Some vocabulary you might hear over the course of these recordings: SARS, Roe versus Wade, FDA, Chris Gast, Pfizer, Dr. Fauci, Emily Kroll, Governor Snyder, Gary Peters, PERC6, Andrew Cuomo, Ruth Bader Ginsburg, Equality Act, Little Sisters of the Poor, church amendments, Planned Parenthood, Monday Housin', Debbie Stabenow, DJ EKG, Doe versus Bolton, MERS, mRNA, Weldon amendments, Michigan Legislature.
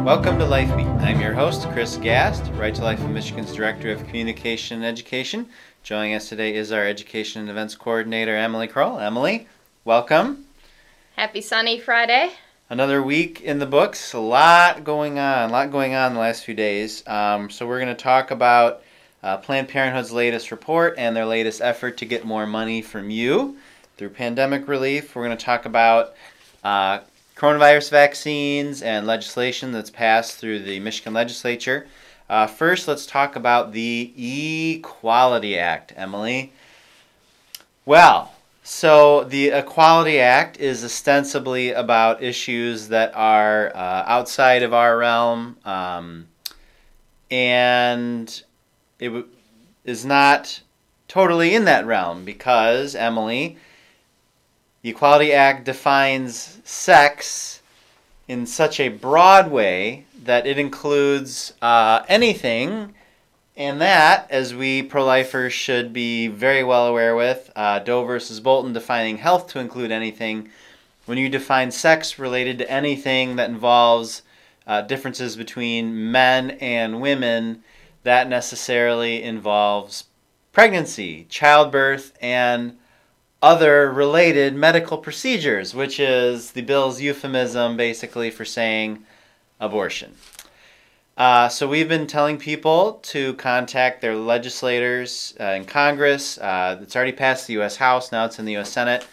Welcome to Life Beat. I'm your host, Chris Gast, Right to Life of Michigan's Director of Communication and Education. Joining us today is our Education and Events Coordinator, Emily Kroll. Emily, welcome. Happy sunny Friday. Another week in the books. A lot going on the last few days. So we're going to talk about Planned Parenthood's latest report and their latest effort to get more money from you through pandemic relief. We're going to talk about coronavirus vaccines and legislation that's passed through the Michigan Legislature. First, let's talk about the Equality Act, Emily. Well, so the Equality Act is ostensibly about issues that are outside of our realm, and it is not totally in that realm because, Emily, the Equality Act defines sex in such a broad way that it includes anything, and that, as we pro-lifers should be very well aware with, Doe versus Bolton defining health to include anything. When you define sex related to anything that involves differences between men and women, that necessarily involves pregnancy, childbirth, and other related medical procedures, which is the bill's euphemism basically for saying abortion. So we've been telling people to contact their legislators in Congress. It's already passed the U.S. House. Now it's in the U.S. Senate,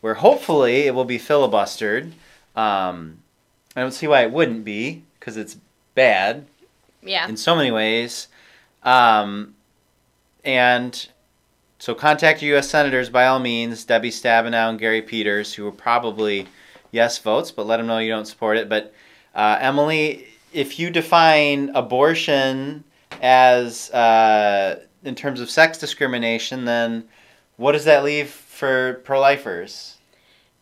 where hopefully it will be filibustered. I don't see why it wouldn't be, because it's bad in so many ways. So contact your U.S. senators by all means, Debbie Stabenow and Gary Peters, who are probably yes votes, but let them know you don't support it. But Emily, if you define abortion as in terms of sex discrimination, then what does that leave for pro-lifers?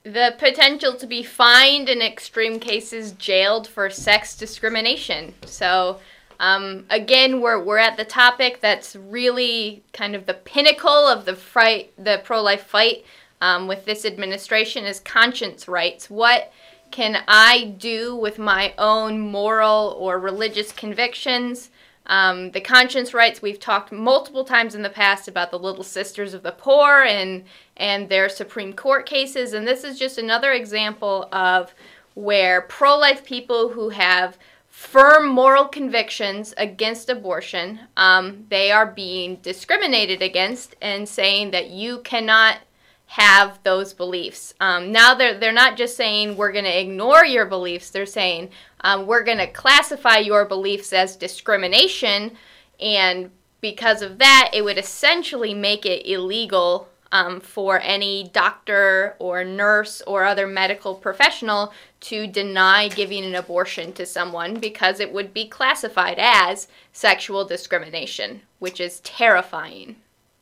The potential to be fined, in extreme cases jailed, for sex discrimination. So again, we're at the topic that's really kind of the pinnacle of the pro-life fight with this administration is conscience rights. What can I do with my own moral or religious convictions? The conscience rights, we've talked multiple times in the past about the Little Sisters of the Poor and their Supreme Court cases, and this is just another example of where pro-life people who have firm moral convictions against abortion, they are being discriminated against and saying that you cannot have those beliefs. Now they're not just saying we're going to ignore your beliefs, they're saying we're going to classify your beliefs as discrimination, and because of that it would essentially make it illegal for any doctor or nurse or other medical professional to deny giving an abortion to someone, because it would be classified as sexual discrimination, which is terrifying.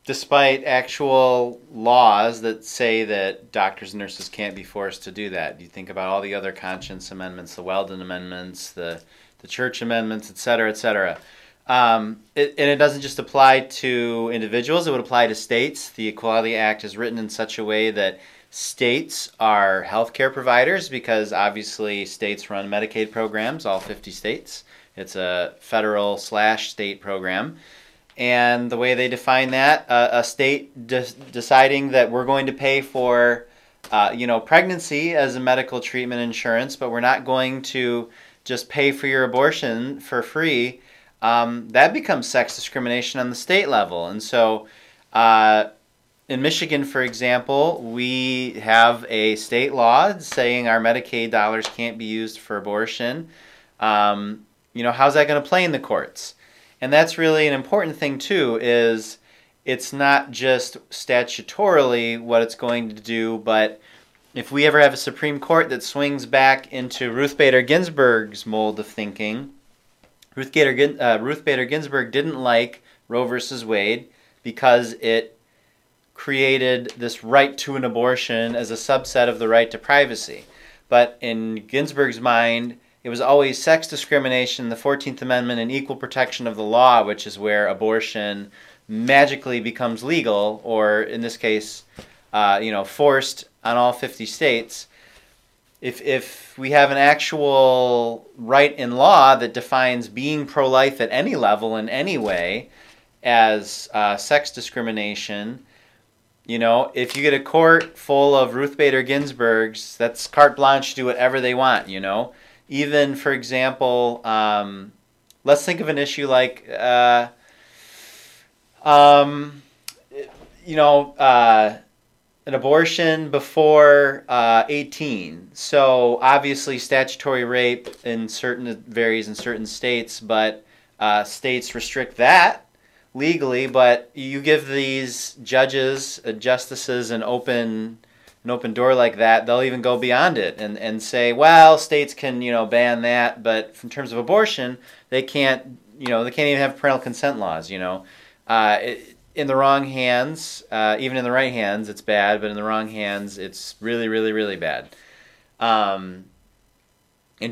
Despite actual laws that say that doctors and nurses can't be forced to do that. You think about all the other conscience amendments, the Weldon amendments, the church amendments, et cetera, et cetera. And it doesn't just apply to individuals, it would apply to states. The Equality Act is written in such a way that states are healthcare providers, because obviously states run Medicaid programs, all 50 states. It's a federal/state program. And the way they define that, a state deciding that we're going to pay for pregnancy as a medical treatment insurance, but we're not going to just pay for your abortion for free. That becomes sex discrimination on the state level. And so in Michigan, for example, we have a state law saying our Medicaid dollars can't be used for abortion. How's that going to play in the courts? And that's really an important thing, too, is it's not just statutorily what it's going to do, but if we ever have a Supreme Court that swings back into Ruth Bader Ginsburg's mold of thinking, Ruth Bader Ginsburg didn't like Roe versus Wade because it created this right to an abortion as a subset of the right to privacy. But in Ginsburg's mind, It was always sex discrimination, the 14th Amendment, and equal protection of the law, which is where abortion magically becomes legal, or in this case, forced on all 50 states. If we have an actual right in law that defines being pro-life at any level in any way as sex discrimination, if you get a court full of Ruth Bader Ginsburgs, that's carte blanche to do whatever they want, Even, for example, let's think of an issue like, an abortion before 18. So obviously statutory rape varies in certain states, but states restrict that legally. But you give these judges, justices, an open door like that, they'll even go beyond it and say, well, states can, ban that, but in terms of abortion, they can't, they can't even have parental consent laws, In the wrong hands, even in the right hands, it's bad, but in the wrong hands, it's really, really, really bad. And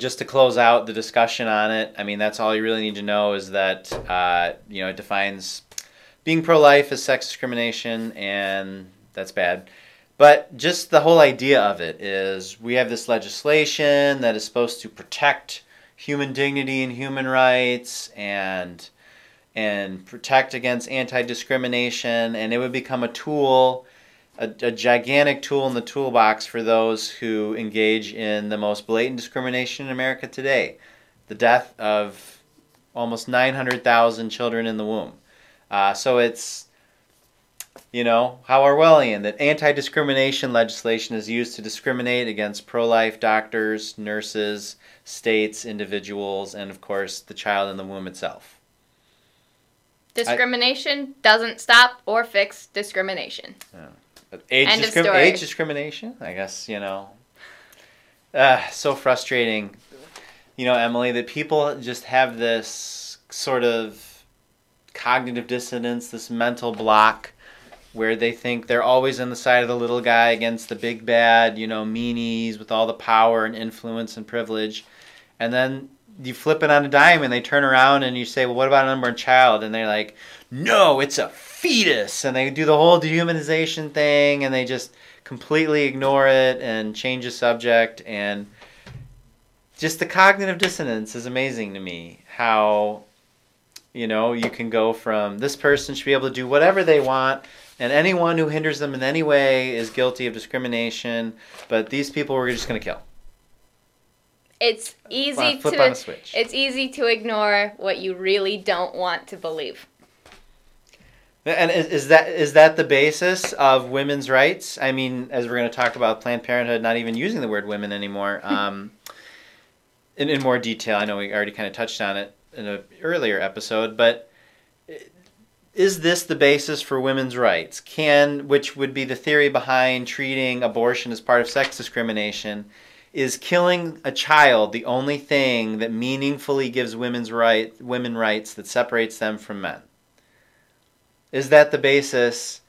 just to close out the discussion on it, that's all you really need to know is that, it defines being pro-life as sex discrimination, and that's bad. But just the whole idea of it is we have this legislation that is supposed to protect human dignity and human rights and protect against anti-discrimination, and it would become a tool, a gigantic tool in the toolbox for those who engage in the most blatant discrimination in America today, the death of almost 900,000 children in the womb. So it's, how Orwellian that anti-discrimination legislation is used to discriminate against pro-life doctors, nurses, states, individuals, and of course the child in the womb itself. Discrimination doesn't stop or fix discrimination. Yeah. Age discrimination, I guess, so frustrating, Emily, that people just have this sort of cognitive dissonance, this mental block where they think they're always on the side of the little guy against the big bad, meanies with all the power and influence and privilege. And then you flip it on a dime and they turn around and you say, well, what about an unborn child? And they're like, no, it's a fetus. And they do the whole dehumanization thing and they just completely ignore it and change the subject. And just the cognitive dissonance is amazing to me, how, you can go from this person should be able to do whatever they want and anyone who hinders them in any way is guilty of discrimination, but these people we're just going to kill. It's easy to ignore what you really don't want to believe. And is that the basis of women's rights? As we're going to talk about Planned Parenthood, not even using the word women anymore, in more detail. I know we already kind of touched on it in an earlier episode, but is this the basis for women's rights? Which would be the theory behind treating abortion as part of sex discrimination? Is killing a child the only thing that meaningfully gives women rights that separates them from men? Is that the basis,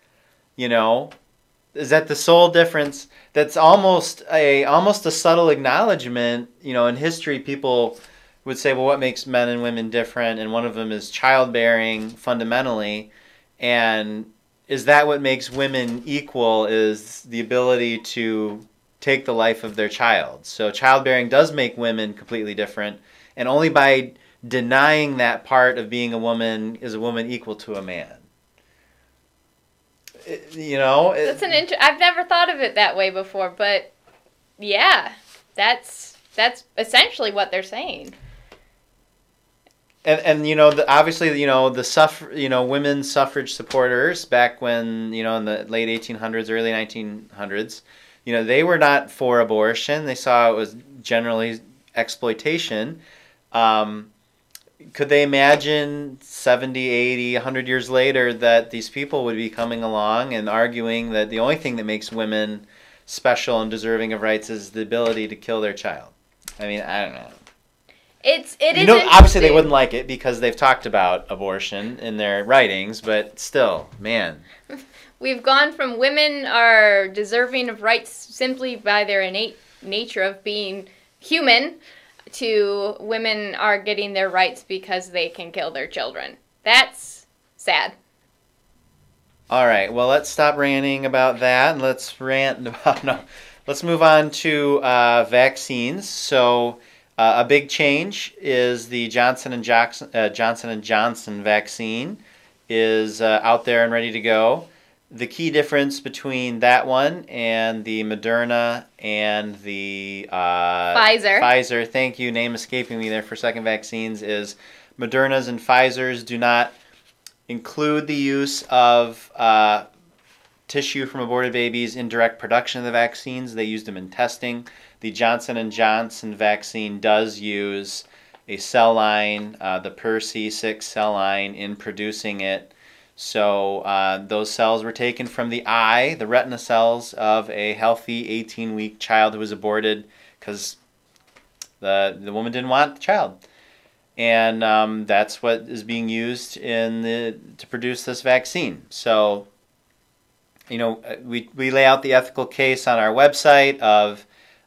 Is that the sole difference? That's almost a subtle acknowledgement, in history people would say, well, what makes men and women different? And one of them is childbearing fundamentally. And is that what makes women equal is the ability to take the life of their child. So childbearing does make women completely different, and only by denying that part of being a woman is a woman equal to a man. That's I've never thought of it that way before, but yeah, that's essentially what they're saying. And women's suffrage supporters back when in the late 1800s, early 1900s. They were not for abortion. They saw it was generally exploitation. Could they imagine 70, 80, 100 years later that these people would be coming along and arguing that the only thing that makes women special and deserving of rights is the ability to kill their child? I don't know. It is obviously they wouldn't like it because they've talked about abortion in their writings, but still, man. We've gone from women are deserving of rights simply by their innate nature of being human to women are getting their rights because they can kill their children. That's sad. All right, well, let's stop ranting about that. Let's rant about, no, let's move on to vaccines. So a big change is the Johnson & Johnson vaccine is out there and ready to go. The key difference between that one and the Moderna and the Pfizer, thank you, name escaping me there for a second, vaccines, is Moderna's and Pfizer's do not include the use of tissue from aborted babies in direct production of the vaccines. They use them in testing. The Johnson & Johnson vaccine does use a cell line, the PERC6 cell line, in producing it. So those cells were taken from the eye, the retina cells of a healthy 18-week child who was aborted because the woman didn't want the child. And that's what is being used in to produce this vaccine. So, you know, we lay out the ethical case on our website of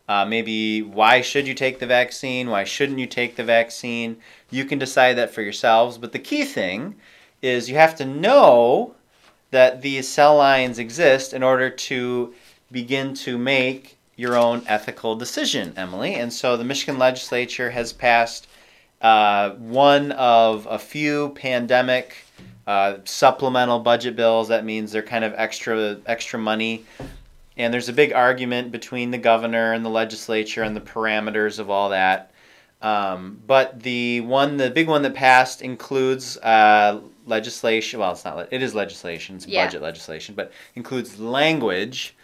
maybe why should you take the vaccine? Why shouldn't you take the vaccine? You can decide that for yourselves. But the key thing is you have to know that these cell lines exist in order to begin to make your own ethical decision, Emily. And so the Michigan Legislature has passed one of a few pandemic supplemental budget bills. That means they're kind of extra money. And there's a big argument between the governor and the legislature and the parameters of all that. But the big one that passed includes legislation. Well, it is legislation. It's budget legislation, but includes language,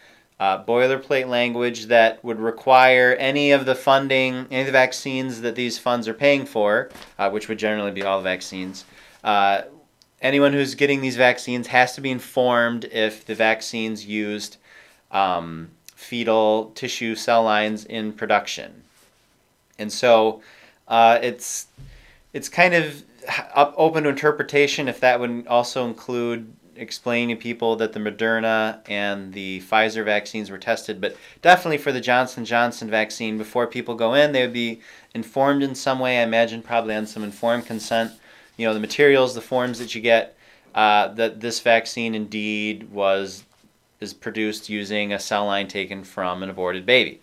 boilerplate language that would require any of the funding, any of the vaccines that these funds are paying for, which would generally be all the vaccines. Anyone who's getting these vaccines has to be informed if the vaccines used fetal tissue cell lines in production. And so it's kind of open to interpretation if that would also include explaining to people that the Moderna and the Pfizer vaccines were tested. But definitely for the Johnson & Johnson vaccine, before people go in, they would be informed in some way, I imagine probably on some informed consent, you know, the materials, the forms that you get, that this vaccine indeed is produced using a cell line taken from an aborted baby.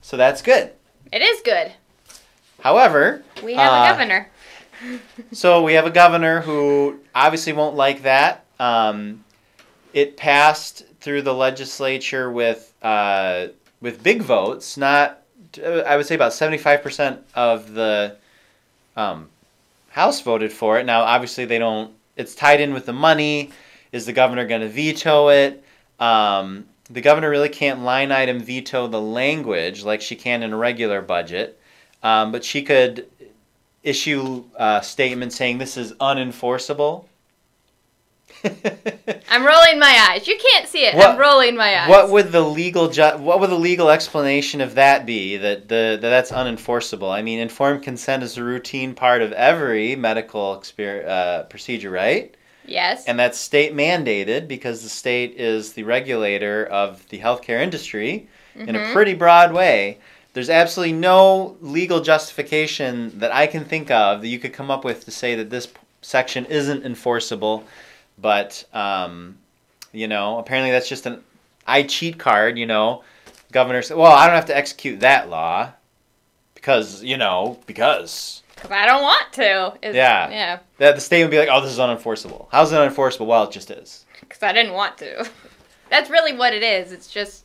So that's good. It is good. However, we have a governor. So we have a governor who obviously won't like that. It passed through the legislature with big votes. Not, I would say about 75% of the House voted for it. Now, obviously, they don't. It's tied in with the money. Is the governor going to veto it? The governor really can't line item veto the language like she can in a regular budget, but she could issue a statement saying this is unenforceable. I'm rolling my eyes. You can't see it. I'm rolling my eyes. What would the legal explanation of that be, that's unenforceable? I mean, informed consent is a routine part of every medical procedure, right? Yes. And that's state mandated because the state is the regulator of the healthcare industry in a pretty broad way. There's absolutely no legal justification that I can think of that you could come up with to say that this section isn't enforceable. But, you know, apparently that's just an I cheat card, you know. Governor said, well, I don't have to execute that law because. Because I don't want to. Yeah. The state would be like, oh, this is unenforceable. How's it unenforceable? Well, it just is. Because I didn't want to. That's really what it is. It's just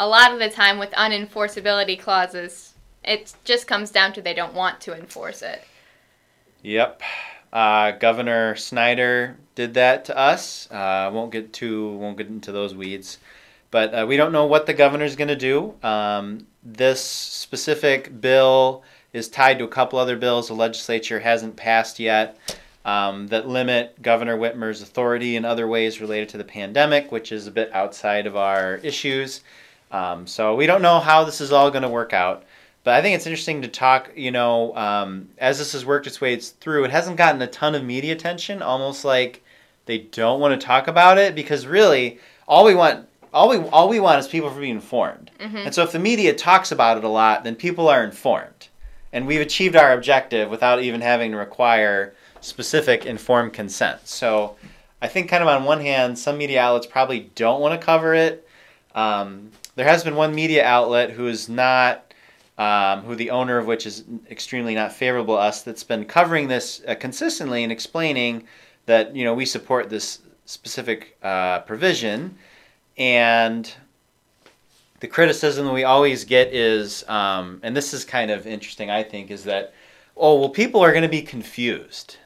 a lot of the time with unenforceability clauses, it just comes down to they don't want to enforce it. Yep. Governor Snyder did that to us. Won't get into those weeds. But we don't know what the governor's going to do. This specific bill is tied to a couple other bills the legislature hasn't passed yet that limit Governor Whitmer's authority in other ways related to the pandemic, which is a bit outside of our issues. So we don't know how this is all going to work out. But I think it's interesting to talk, as this has worked its way through, it hasn't gotten a ton of media attention, almost like they don't want to talk about it because really all we want is people to be informed. Mm-hmm. And so if the media talks about it a lot, then people are informed. And we've achieved our objective without even having to require specific informed consent. So I think kind of on one hand, some media outlets probably don't want to cover it. There has been one media outlet who is not, who the owner of which is extremely not favorable to us, that's been covering this consistently and explaining that, you know, we support this specific provision. And the criticism that we always get is, and this is kind of interesting, I think, is that, oh, well, people are going to be confused.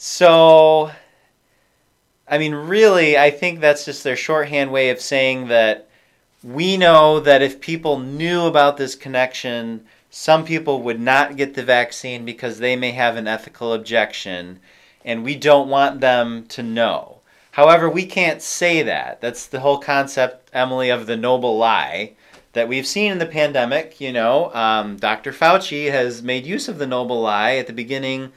So, I mean, really, I think that's just their shorthand way of saying that we know that if people knew about this connection, some people would not get the vaccine because they may have an ethical objection, and we don't want them to know. However, we can't say that. That's the whole concept, Emily, of the noble lie that we've seen in the pandemic. You know, Dr. Fauci has made use of the noble lie at the beginning.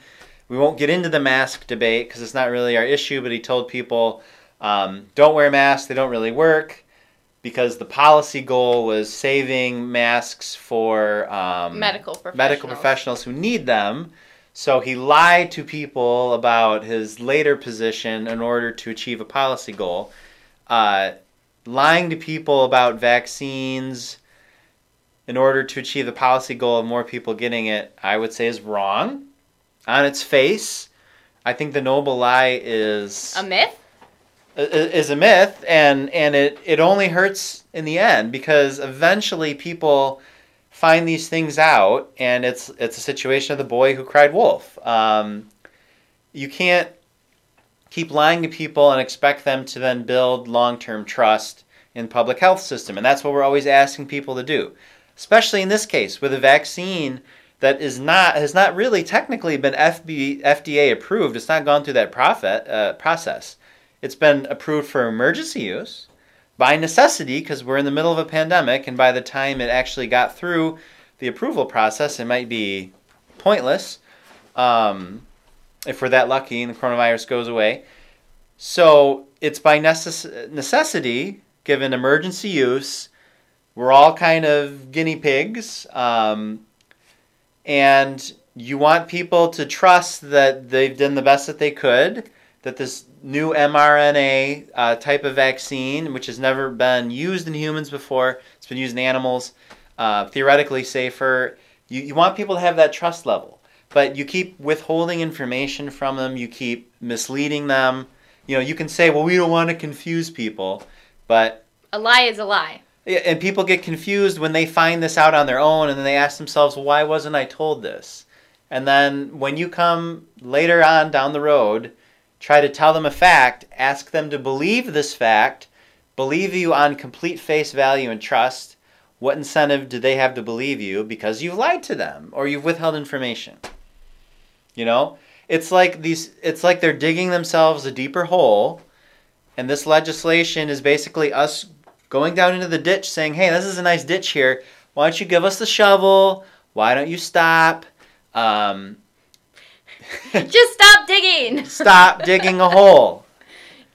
We won't get into the mask debate because it's not really our issue, but he told people, don't wear masks, they don't really work, because the policy goal was saving masks for medical professionals who need them. So he lied to people about his later position in order to achieve a policy goal. Lying to people about vaccines in order to achieve the policy goal of more people getting it, I would say, is wrong on its face. I think the noble lie is a myth. Is a myth, and it only hurts in the end, because eventually people find these things out, and it's a situation of the boy who cried wolf. You can't keep lying to people and expect them to then build long-term trust in public health system, and that's what we're always asking people to do, especially in this case with a vaccine that has not really technically been FDA approved. It's not gone through that process. It's been approved for emergency use, by necessity, because we're in the middle of a pandemic, and by the time it actually got through the approval process, it might be pointless if we're that lucky and the coronavirus goes away. So it's by necessity, given emergency use. We're all kind of guinea pigs, and you want people to trust that they've done the best that they could, that this new mRNA type of vaccine, which has never been used in humans before, it's been used in animals, theoretically safer. You want people to have that trust level, but you keep withholding information from them, you keep misleading them. You know, you can say, well, we don't want to confuse people, but a lie is a lie. And people get confused when they find this out on their own, and then they ask themselves, well, why wasn't I told this? And then when you come later on down the road, try to tell them a fact, ask them to believe this fact, believe you on complete face value and trust. What incentive do they have to believe you because you've lied to them or you've withheld information? You know, it's like they're digging themselves a deeper hole, and this legislation is basically us going down into the ditch saying, hey, this is a nice ditch here. Why don't you give us the shovel? Why don't you stop? Just stop digging. Stop digging a hole.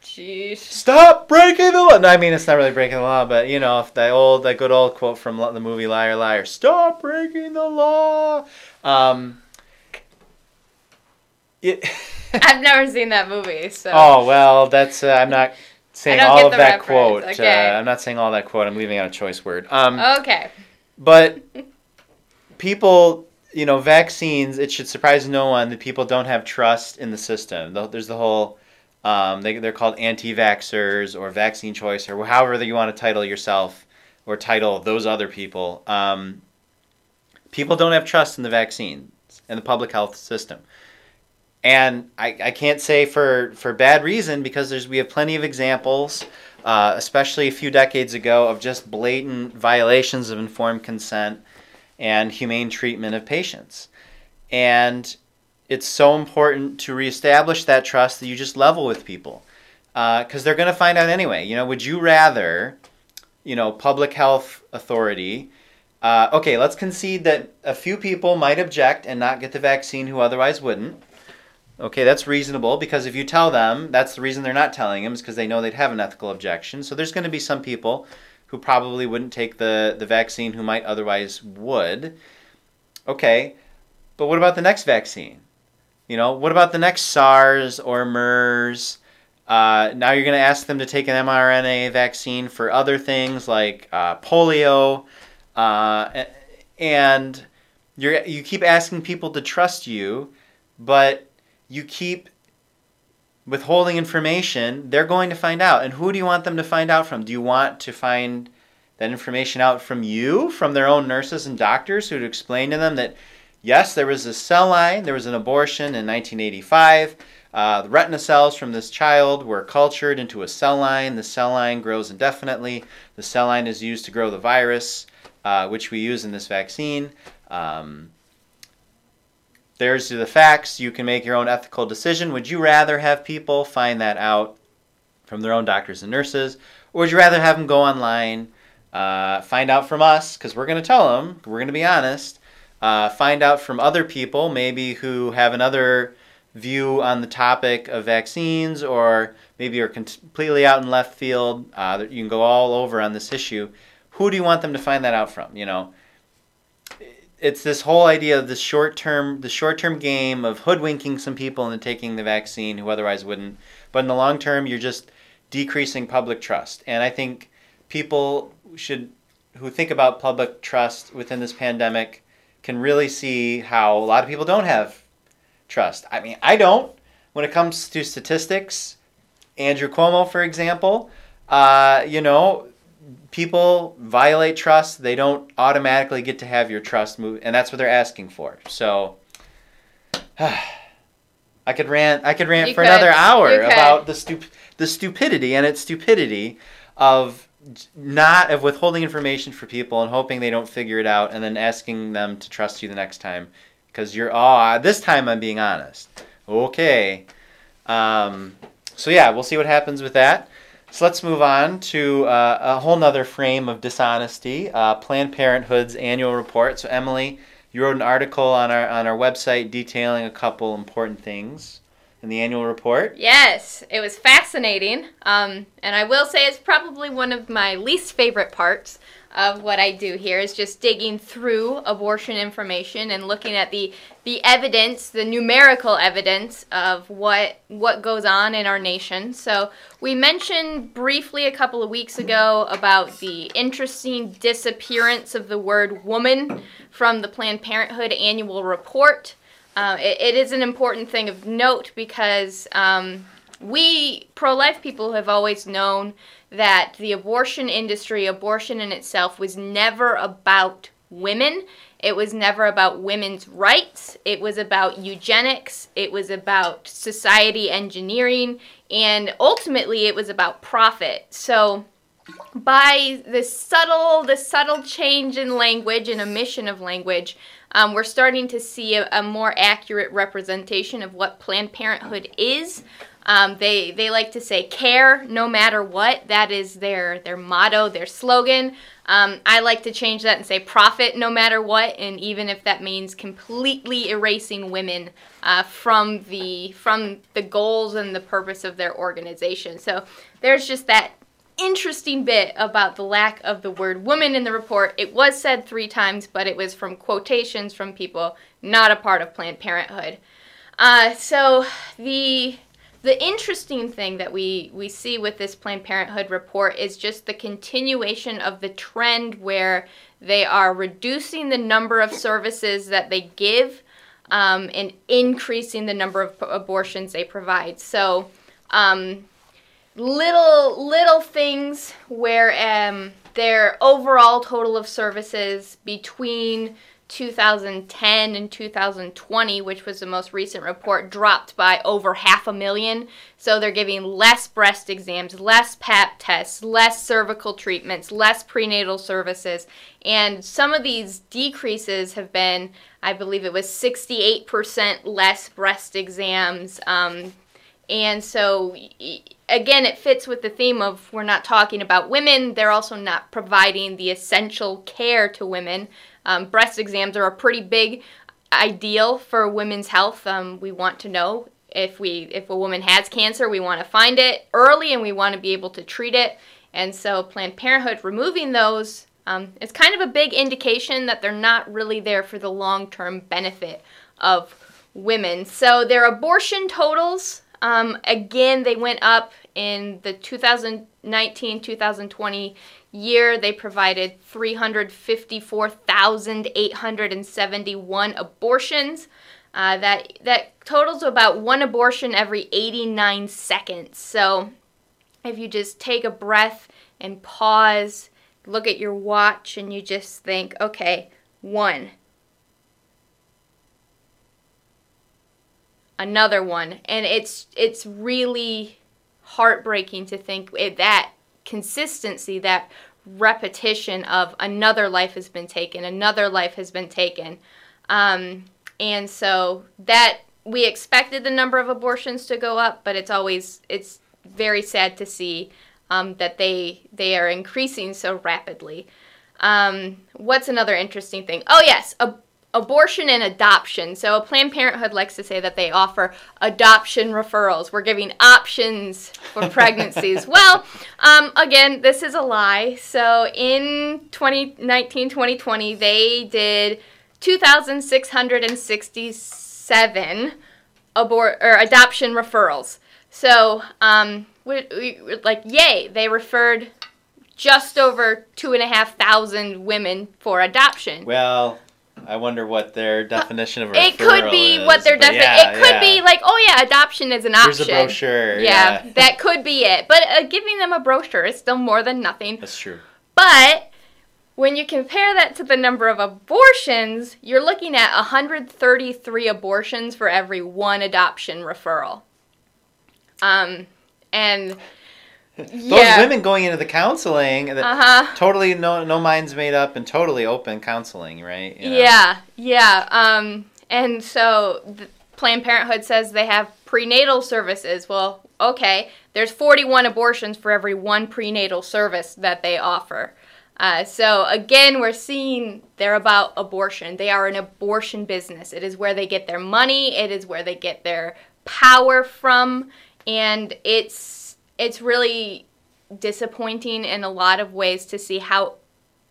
Jeez. Stop breaking the law. No, I mean, it's not really breaking the law, but, you know, if that good old quote from the movie Liar, Liar, stop breaking the law. I've never seen that movie, so. Oh, well, that's, I'm not saying all of that reference. Quote. Okay. I'm not saying all that quote. I'm leaving out a choice word. Okay. But people, you know, vaccines, it should surprise no one that people don't have trust in the system. There's the whole, they're called anti-vaxxers or vaccine choice or however you want to title yourself or title those other people. People don't have trust in the vaccines and the public health system. And I can't say for bad reason, because we have plenty of examples, especially a few decades ago, of just blatant violations of informed consent and humane treatment of patients. And it's so important to reestablish that trust that you just level with people, because they're going to find out anyway. You know, would you rather, you know, public health authority, okay, let's concede that a few people might object and not get the vaccine who otherwise wouldn't. Okay, that's reasonable, because if you tell them, that's the reason they're not telling them, is because they know they'd have an ethical objection. So there's going to be some people who probably wouldn't take the vaccine who might otherwise would. Okay, but what about the next vaccine? You know, what about the next SARS or MERS? Now you're going to ask them to take an mRNA vaccine for other things like polio. And you keep asking people to trust you, but you keep withholding information. They're going to find out. And who do you want them to find out from? Do you want to find that information out from you, from their own nurses and doctors who'd explain to them that, yes, there was a cell line, there was an abortion in 1985. The retina cells from this child were cultured into a cell line. The cell line grows indefinitely. The cell line is used to grow the virus, which we use in this vaccine. There's the facts. You can make your own ethical decision. Would you rather have people find that out from their own doctors and nurses, or would you rather have them go online, find out from us, because we're going to tell them, we're going to be honest, find out from other people maybe who have another view on the topic of vaccines, or maybe are completely out in left field, that you can go all over on this issue. Who do you want them to find that out from? You know, it's this whole idea of the short-term game of hoodwinking some people and taking the vaccine who otherwise wouldn't. But in the long term, you're just decreasing public trust. And I think people who think about public trust within this pandemic can really see how a lot of people don't have trust. I mean, I don't. When it comes to statistics, Andrew Cuomo, for example, you know, people violate trust. They don't automatically get to have your trust move, and that's what they're asking for. So I could rant for another hour about the stupidity and its stupidity of withholding information for people and hoping they don't figure it out, and then asking them to trust you the next time because you're, oh, this time I'm being honest. Okay. So yeah, we'll see what happens with that. So let's move on to a whole nother frame of dishonesty, Planned Parenthood's annual report. So Emily, you wrote an article on our website detailing a couple important things in the annual report. Yes, it was fascinating, and I will say it's probably one of my least favorite parts of what I do here is just digging through abortion information and looking at the evidence, the numerical evidence of what goes on in our nation. So we mentioned briefly a couple of weeks ago about the interesting disappearance of the word woman from the Planned Parenthood annual report. It is an important thing of note because we pro-life people have always known that the abortion industry, abortion in itself, was never about women. It was never about women's rights. It was about eugenics. It was about society engineering. And ultimately, it was about profit. So by the subtle change in language and omission of language, we're starting to see a more accurate representation of what Planned Parenthood is. They like to say care no matter what. That is their motto, their slogan. I like to change that and say profit no matter what, and even if that means completely erasing women from the goals and the purpose of their organization. So there's just that interesting bit about the lack of the word woman in the report. It was said 3 times, but it was from quotations from people not a part of Planned Parenthood. So the interesting thing that we see with this Planned Parenthood report is just the continuation of the trend where they are reducing the number of services that they give and increasing the number of abortions they provide. So little things where their overall total of services between 2010 and 2020, which was the most recent report, dropped by over 500,000. So they're giving less breast exams, less pap tests, less cervical treatments, less prenatal services. And some of these decreases have been, I believe it was 68% less breast exams. And so, again, it fits with the theme of we're not talking about women. They're also not providing the essential care to women. Breast exams are a pretty big ideal for women's health. We want to know if a woman has cancer, we want to find it early and we want to be able to treat it. And so Planned Parenthood removing those is kind of a big indication that they're not really there for the long-term benefit of women. So their abortion totals, again, they went up in the 2019-2020 year. They provided 354,871 abortions. That totals about one abortion every 89 seconds. So if you just take a breath and pause, look at your watch, and you just think, okay, one, another one. And it's really heartbreaking to think that consistency, that repetition of another life has been taken, another life has been taken. And so that, we expected the number of abortions to go up, but it's always, it's very sad to see that they are increasing so rapidly. What's another interesting thing? Oh yes, abortion and adoption. So Planned Parenthood likes to say that they offer adoption referrals. We're giving options for pregnancies. Well, again, this is a lie. So in 2019-2020, they did 2,667 adoption referrals. So we're like, yay, they referred just over 2,500 women for adoption. Well, I wonder what their definition of referral is. It could be what their definition. Yeah, it could be like, oh yeah, adoption is an option. Here's a brochure. Yeah, yeah. That could be it. But giving them a brochure is still more than nothing. That's true. But when you compare that to the number of abortions, you're looking at 133 abortions for every one adoption referral. And those women going into the counseling, totally no minds made up and totally open counseling, right? You know? Yeah, yeah. And so Planned Parenthood says they have prenatal services. Well, okay, there's 41 abortions for every one prenatal service that they offer. So again, we're seeing they're about abortion. They are an abortion business. It is where they get their money. It is where they get their power from. And it's really disappointing in a lot of ways to see how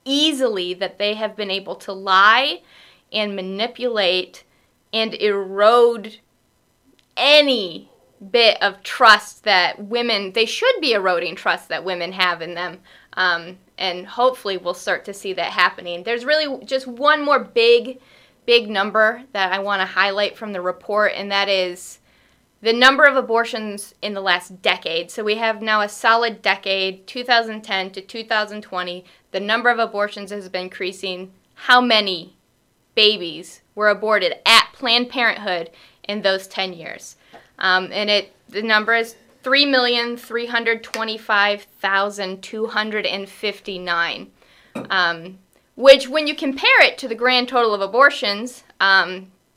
easily that they have been able to lie and manipulate and erode any bit of trust that women, they should be eroding trust that women have in them. And hopefully we'll start to see that happening. There's really just one more big number that I want to highlight from the report, and that is the number of abortions in the last decade. So we have now a solid decade, 2010 to 2020. The number of abortions has been increasing. How many babies were aborted at Planned Parenthood in those 10 years? And the number is 3,325,259, which when you compare it to the grand total of abortions,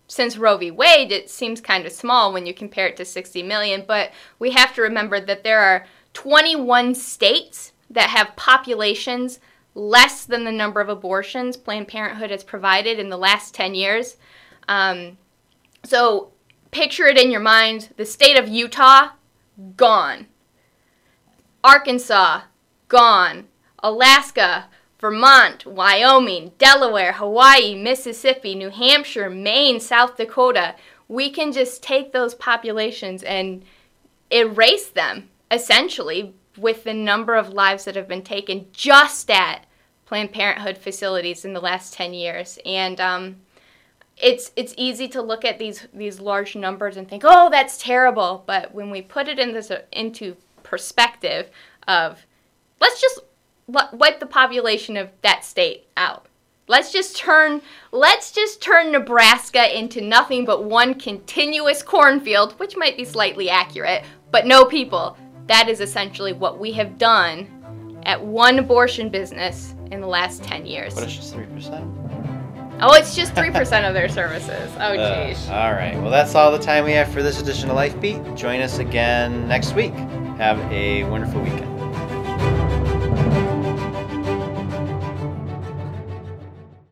since Roe v. Wade, it seems kind of small when you compare it to 60 million, but we have to remember that there are 21 states that have populations less than the number of abortions Planned Parenthood has provided in the last 10 years. So picture it in your mind, the state of Utah, gone. Arkansas, gone. Alaska, Vermont, Wyoming, Delaware, Hawaii, Mississippi, New Hampshire, Maine, South Dakota. We can just take those populations and erase them, essentially, with the number of lives that have been taken just at Planned Parenthood facilities in the last 10 years. And it's easy to look at these large numbers and think, oh, that's terrible. But when we put it into perspective of, let's just wipe the population of that state out. Let's just turn Nebraska into nothing but one continuous cornfield, which might be slightly accurate, but no people. That is essentially what we have done at one abortion business in the last 10 years. But it's just 3%. Oh, it's just 3% of their services. Oh, geez. All right. Well, that's all the time we have for this edition of Life Beat. Join us again next week. Have a wonderful weekend.